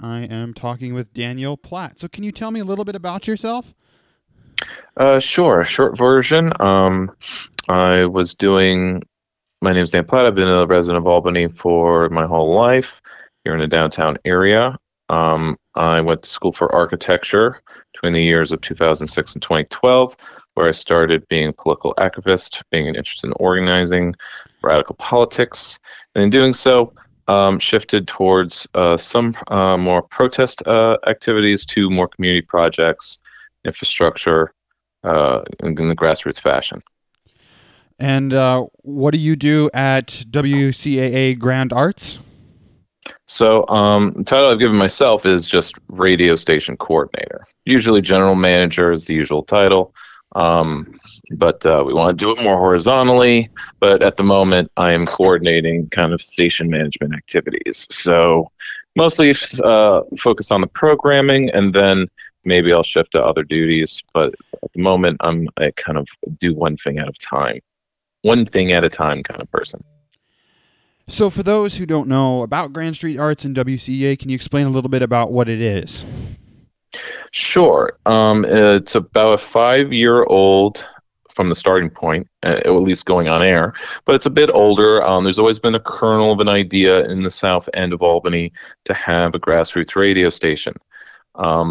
I am talking with Daniel Platt. So can you tell me a little bit about yourself? Sure. Short version. My name's Dan Platt. I've been a resident of Albany for my whole life here in the downtown area. I went to school for architecture between the years of 2006 and 2012, where I started being a political activist, being interested in organizing, radical politics, and in doing so, shifted towards some more protest activities to more community projects, infrastructure, in the grassroots fashion. And what do you do at WCAA Grand Arts? So the title I've given myself is just radio station coordinator. Usually general manager is the usual title, but we want to do it more horizontally. But at the moment, I am coordinating kind of station management activities. So mostly focus on the programming, and then maybe I'll shift to other duties. But at the moment, I kind of do one thing at a time kind of person. So for those who don't know about Grand Street Arts and WCAA, can you explain a little bit about what it is? Sure. It's about a 5-year-old from the starting point, at least going on air, but it's a bit older. There's always been a kernel of an idea in the south end of Albany to have a grassroots radio station. One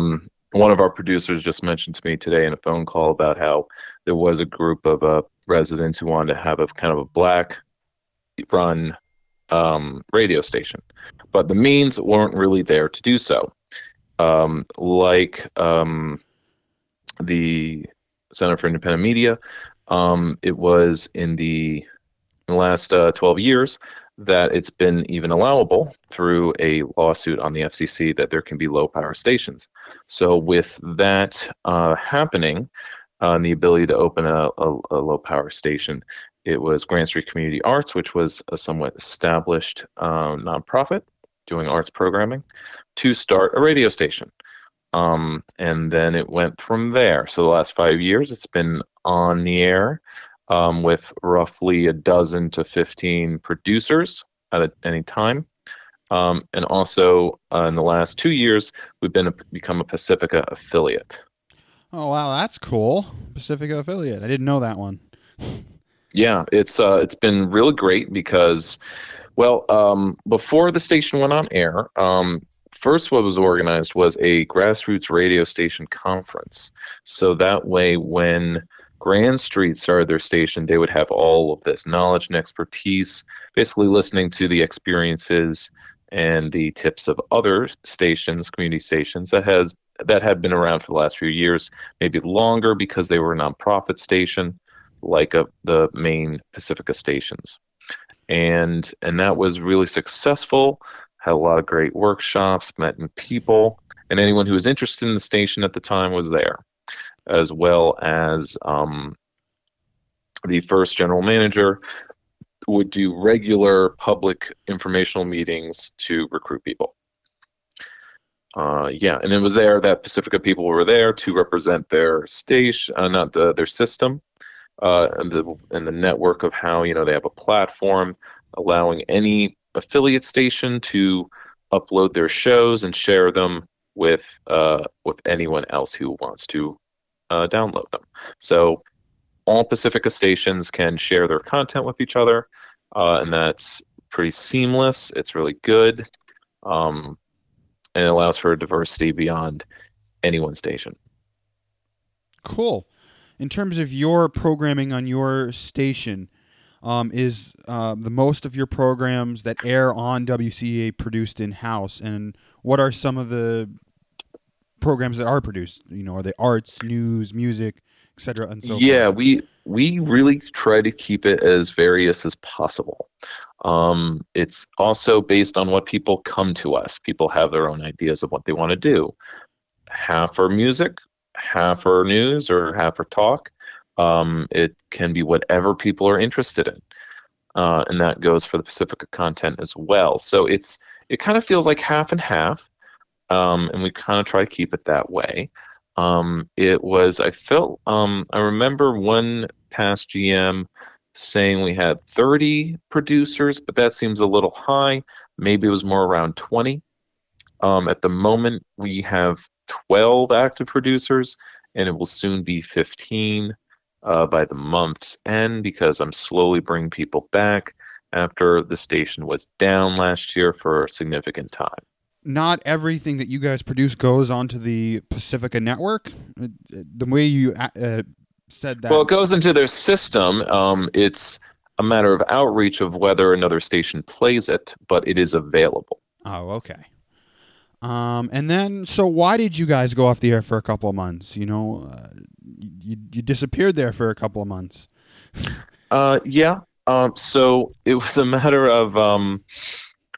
of our producers just mentioned to me today in a phone call about how there was a group of residents who wanted to have a kind of a black-run radio station, but the means weren't really there to do so. The Center for Independent Media, it was in the last 12 years that it's been even allowable through a lawsuit on the FCC that there can be low power stations. So with that happening, and the ability to open a low power station, it was Grand Street Community Arts, which was a somewhat established nonprofit doing arts programming, to start a radio station. And then it went from there. So the last 5 years, it's been on the air with roughly a dozen to 15 producers at any time. And also in the last 2 years, we've become a Pacifica affiliate. Oh, wow, that's cool. Pacifica affiliate. I didn't know that one. Yeah, it's been really great because, well, before the station went on air, first what was organized was a grassroots radio station conference. So that way, when Grand Street started their station, they would have all of this knowledge and expertise, basically listening to the experiences and the tips of other stations, community stations that have been around for the last few years, maybe longer because they were a nonprofit station, like the main Pacifica stations. And that was really successful, had a lot of great workshops, met people, and anyone who was interested in the station at the time was there, as well as the first general manager would do regular public informational meetings to recruit people. And it was there that Pacifica people were there to represent their station, their system, and the network of how, they have a platform allowing any affiliate station to upload their shows and share them with anyone else who wants to download them. So all Pacifica stations can share their content with each other, and that's pretty seamless. It's really good, and it allows for diversity beyond any one station. Cool. In terms of your programming on your station, is the most of your programs that air on WCAA produced in-house? And what are some of the programs that are produced? Are they arts, news, music, et cetera, and so forth? Yeah, we really try to keep it as various as possible. It's also based on what people come to us. People have their own ideas of what they want to do. Half are music, half are news, or half are talk. It can be whatever people are interested in, and that goes for the Pacifica content as well. So it kind of feels like half and half, and we kind of try to keep it that way. I remember one past GM saying we had 30 producers, but that seems a little high. Maybe it was more around 20. At the moment, we have 12 active producers, and it will soon be 15 by the month's end, because I'm slowly bringing people back after the station was down last year for a significant time. Not everything that you guys produce goes onto the Pacifica network. The way you said that. Well, it goes into their system. It's a matter of outreach of whether another station plays it, but it is available. Oh, okay. And then, so why did you guys go off the air for a couple of months? You know, you disappeared there for a couple of months. Yeah. So it was a matter of...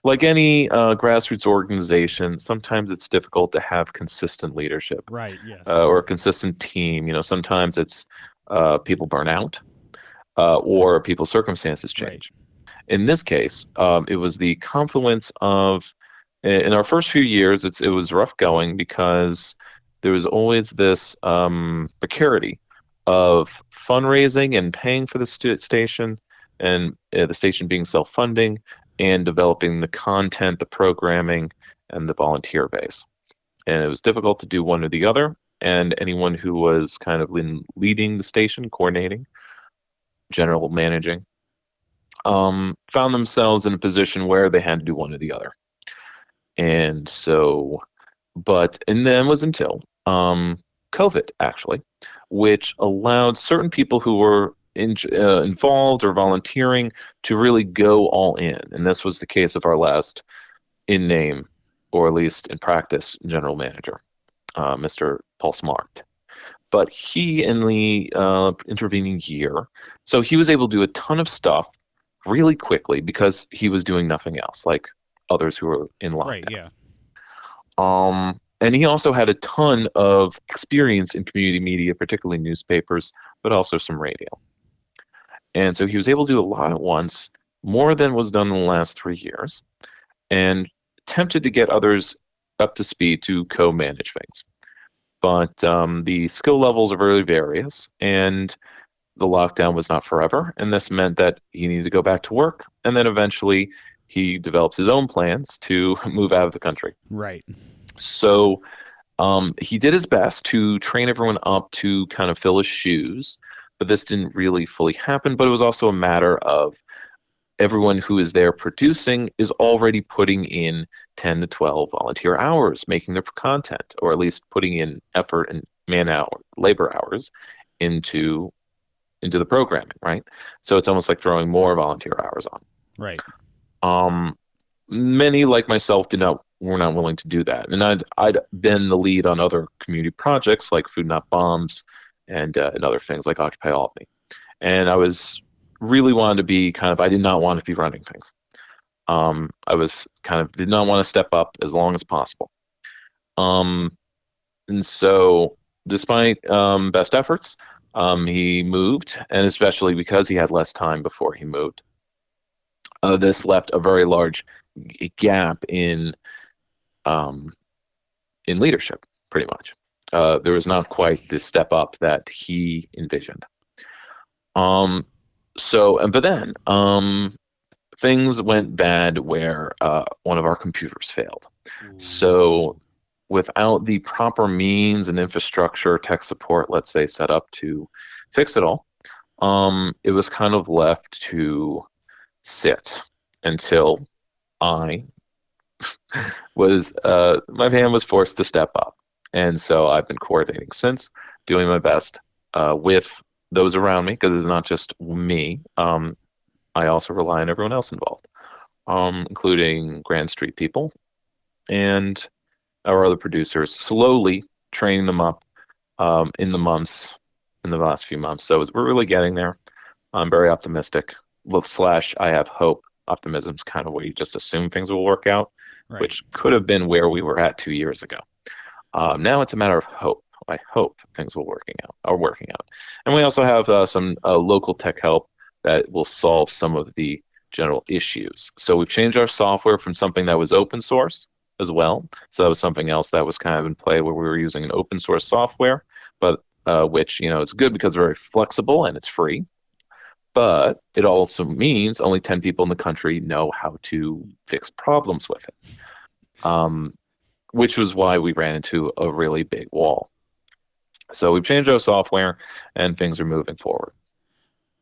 Like any grassroots organization, sometimes it's difficult to have consistent leadership, right? Yes. Or a consistent team. You know, sometimes it's people burn out, or people's circumstances change. Right. In this case, it was the confluence of. In our first few years, it was rough going because there was always this precarity of fundraising and paying for the station, and the station being self-funding. And developing the content, the programming, and the volunteer base. And it was difficult to do one or the other, and anyone who was kind of leading the station, coordinating, general managing, found themselves in a position where they had to do one or the other. And so, and then was until COVID, actually, which allowed certain people who were involved or volunteering to really go all in. And this was the case of our last in name, or at least in practice, general manager, Mr. Paul Smart. But he, in the intervening year, so he was able to do a ton of stuff really quickly because he was doing nothing else like others who were in lockdown. Right, yeah. And he also had a ton of experience in community media, particularly newspapers, but also some radio. And so he was able to do a lot at once, more than was done in the last 3 years, and attempted to get others up to speed to co-manage things. But the skill levels are very various, and the lockdown was not forever, and this meant that he needed to go back to work, and then eventually he develops his own plans to move out of the country. Right. So he did his best to train everyone up to kind of fill his shoes, but this didn't really fully happen. But it was also a matter of everyone who is there producing is already putting in 10 to 12 volunteer hours, making their content, or at least putting in effort and labor hours into the programming, right? So it's almost like throwing more volunteer hours on. Right. Many, like myself, were not willing to do that. And I'd been the lead on other community projects like Food Not Bombs and other things like Occupy All of Me. And I was really wanted to be I did not want to be running things. I was did not want to step up as long as possible. And so despite best efforts, he moved, and especially because he had less time before he moved. This left a very large gap in leadership, pretty much. There was not quite the step up that he envisioned. But then things went bad where one of our computers failed. Mm. So without the proper means and infrastructure, tech support, let's say, set up to fix it all, it was kind of left to sit until my band was forced to step up. And so I've been coordinating since, doing my best with those around me, because it's not just me. I also rely on everyone else involved, including Grand Street people and our other producers, slowly training them up in the last few months. So we're really getting there. I'm very optimistic, / I have hope. Optimism is kind of where you just assume things will work out, right. Which could have been where we were at 2 years ago. Now it's a matter of hope. I hope things are working out. And we also have some local tech help that will solve some of the general issues. So we've changed our software from something that was open source as well. So that was something else that was kind of in play where we were using an open source software, but which, you know, it's good because it's very flexible and it's free. But it also means only 10 people in the country know how to fix problems with it. which was why we ran into a really big wall. So we've changed our software and things are moving forward.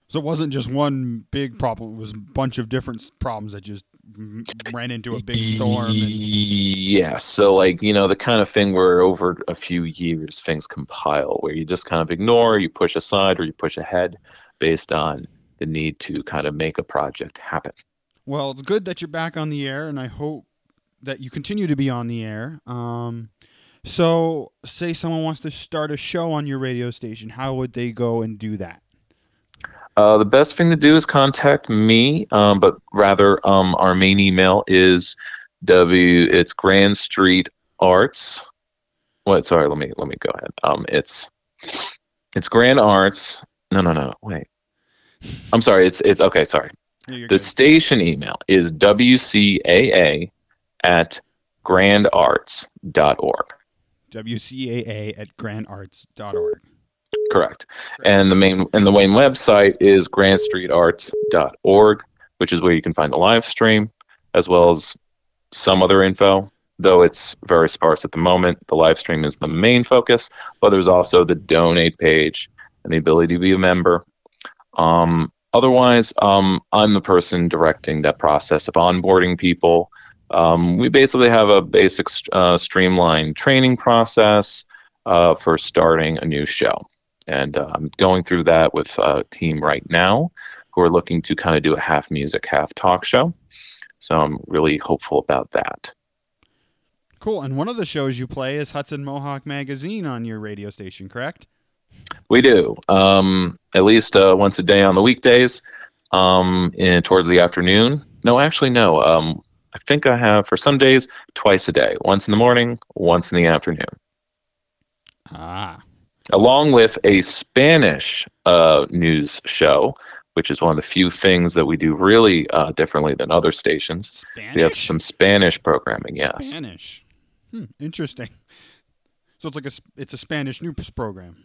So it wasn't just one big problem. It was a bunch of different problems that just ran into a big storm. And... yeah. So like, you know, the kind of thing where over a few years things compile, where you just kind of ignore, you push aside, or you push ahead based on the need to kind of make a project happen. Well, it's good that you're back on the air, and I hope that you continue to be on the air. So say someone wants to start a show on your radio station. How would they go and do that? The best thing to do is contact me, but rather our main email is it's Grand Street Arts. What? Sorry, let me go ahead. It's Grand Arts. No. Wait. I'm sorry. It's okay. Sorry. No, the station email is WCAA@grandarts.org. WCAA@grandarts.org. Correct. And the main website is grandstreetarts.org, which is where you can find the live stream as well as some other info, though it's very sparse at the moment. The live stream is the main focus, but there's also the donate page and the ability to be a member. Otherwise, I'm the person directing that process of onboarding people. We basically have a basic streamlined training process for starting a new show. And I'm going through that with a team right now who are looking to kind of do a half music, half talk show. So I'm really hopeful about that. Cool. And one of the shows you play is Hudson Mohawk Magazine on your radio station, correct? We do. At least once a day on the weekdays and towards the afternoon. No, actually, no. I think I have, for some days, twice a day. Once in the morning, once in the afternoon. Ah. Along with a Spanish news show, which is one of the few things that we do really differently than other stations. Spanish? We have some Spanish programming, yes. Spanish. Interesting. So it's like it's a Spanish news program.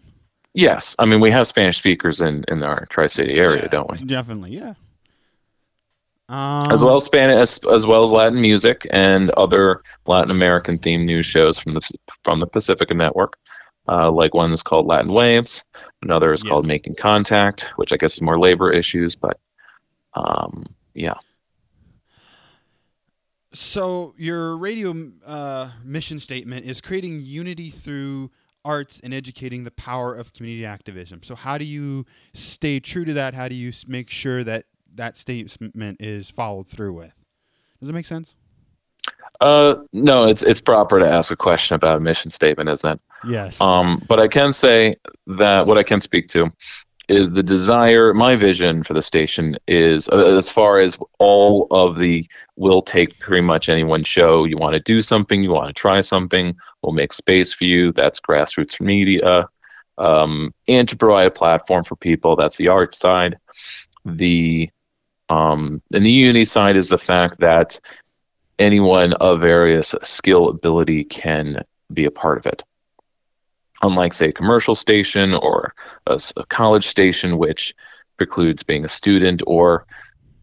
Yes. I mean, we have Spanish speakers in our Tri-City area, yeah, don't we? Definitely, yeah. As well as Spanish, as well as Latin music and other Latin American themed news shows from the Pacifica network. Like one is called Latin Waves, another is called Making Contact, which I guess is more labor issues, but yeah. So your radio mission statement is creating unity through arts and educating the power of community activism. So how do you stay true to that? How do you make sure that statement is followed through with? Does it make sense? No, it's proper to ask a question about a mission statement, isn't it? Yes. But I can say that what I can speak to is the desire, my vision for the station is, as far as all of the, we'll take pretty much any one show, you want to do something, you want to try something, we'll make space for you, that's grassroots media, and to provide a platform for people, that's the art side. And the unity side is the fact that anyone of various skill ability can be a part of it. Unlike, say, a commercial station or a college station, which precludes being a student, or,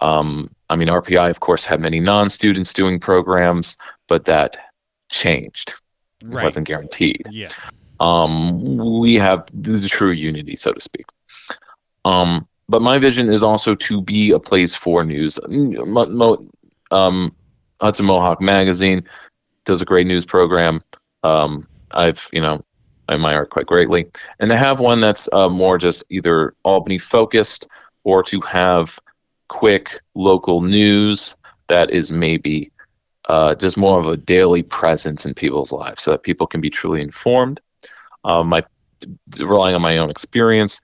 RPI, of course, had many non-students doing programs, but that changed. Right. It wasn't guaranteed. Yeah. We have the true unity, so to speak. But my vision is also to be a place for news. Hudson Mohawk Magazine does a great news program. I admire it quite greatly. And to have one that's more just either Albany focused, or to have quick local news that is maybe just more of a daily presence in people's lives so that people can be truly informed. Relying on my own experience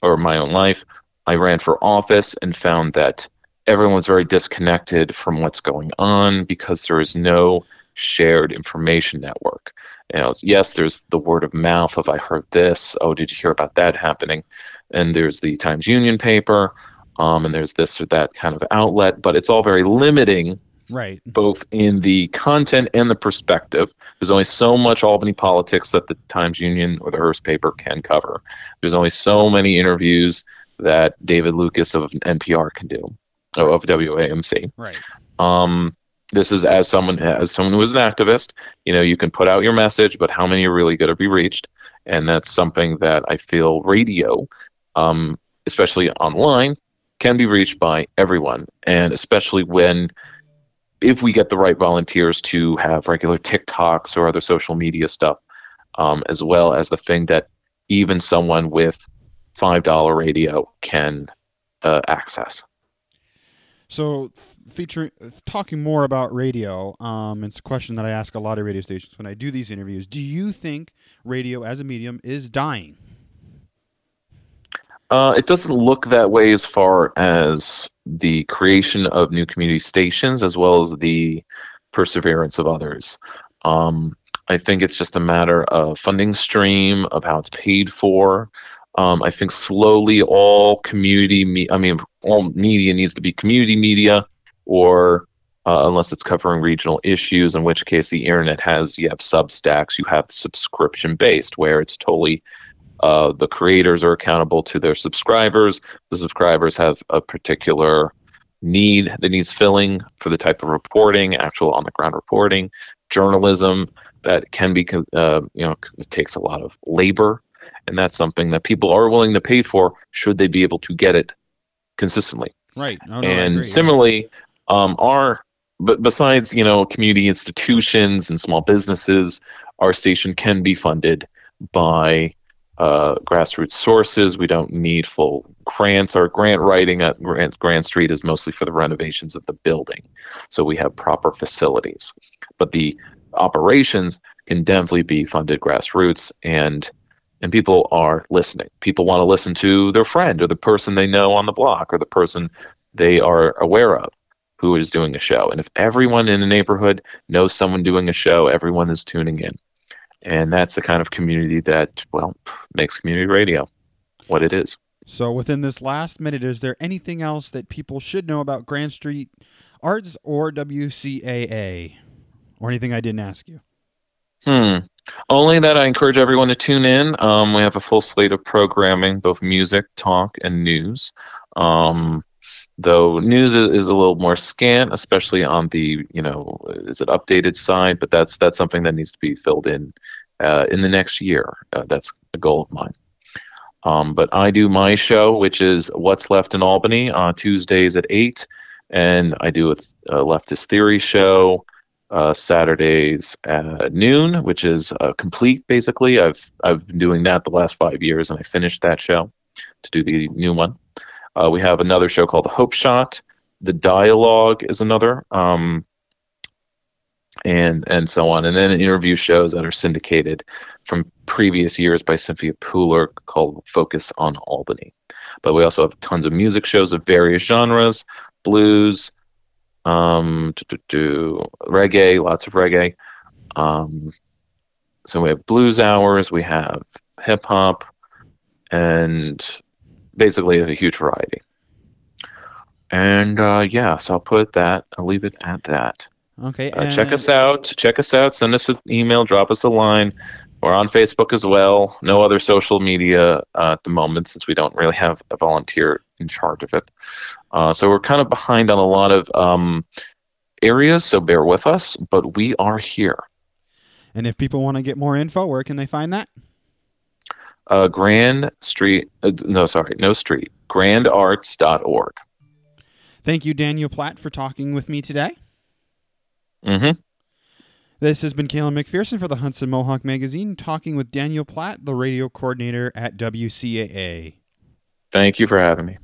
or my own life, I ran for office and found that everyone's very disconnected from what's going on because there is no shared information network. You know, yes, there's the word of mouth of I heard this. Oh, did you hear about that happening? And there's the Times Union paper, and there's this or that kind of outlet, but it's all very limiting, right? Both in the content and the perspective. There's only so much Albany politics that the Times Union or the Hearst paper can cover. There's only so many interviews that David Lucas of NPR can do, of WAMC. Right. This is as someone who is an activist, you know, you can put out your message, but how many are really going to be reached? And that's something that I feel radio, especially online, can be reached by everyone. And especially if we get the right volunteers to have regular TikToks or other social media stuff, as well as the thing that even someone with $5 radio can access. So talking more about radio, it's a question that I ask a lot of radio stations when I do these interviews. Do you think radio as a medium is dying? It doesn't look that way as far as the creation of new community stations as well as the perseverance of others. I think it's just a matter of funding stream, of how it's paid for. I think slowly all all media needs to be community media, or unless it's covering regional issues, in which case the internet you have Substacks, you have subscription-based, where it's totally the creators are accountable to their subscribers. The subscribers have a particular need that needs filling for the type of reporting, actual on-the-ground reporting, journalism that can be, it takes a lot of labor. And that's something that people are willing to pay for should they be able to get it consistently. Right. And similarly, but besides, community institutions and small businesses, our station can be funded by grassroots sources. We don't need full grants. Our grant writing at Grand Street is mostly for the renovations of the building. So we have proper facilities. But the operations can definitely be funded grassroots, and people are listening. People want to listen to their friend or the person they know on the block or the person they are aware of who is doing a show. And if everyone in a neighborhood knows someone doing a show, everyone is tuning in. And that's the kind of community that, makes community radio what it is. So within this last minute, is there anything else that people should know about Grand Street Arts or WCAA or anything I didn't ask you? Only that I encourage everyone to tune in. We have a full slate of programming, both music, talk, and news. Though news is a little more scant, especially on the, is it updated side? But that's something that needs to be filled in the next year. That's a goal of mine. But I do my show, which is What's Left in Albany on Tuesdays at 8. And I do a leftist theory show Saturdays at noon, which is complete, basically. I've been doing that the last 5 years, and I finished that show to do the new one. We have another show called The Hope Shot. The Dialogue is another, and so on. And then interview shows that are syndicated from previous years by Cynthia Pooler called Focus on Albany. But we also have tons of music shows of various genres, blues, reggae, lots of reggae. So we have blues hours, we have hip hop, and basically a huge variety. And so I'll leave it at that. Okay. Check us out. Send us an email, drop us a line. We're on Facebook as well. No other social media at the moment, since we don't really have a volunteer in charge of it. So we're kind of behind on a lot of areas, so bear with us, but we are here. And if people want to get more info, where can they find that? GrandArts.org. Thank you, Daniel Platt, for talking with me today. Mm-hmm. This has been Kayla McPherson for the Hudson Mohawk Magazine, talking with Daniel Platt, the radio coordinator at WCAA. Thank you for having me.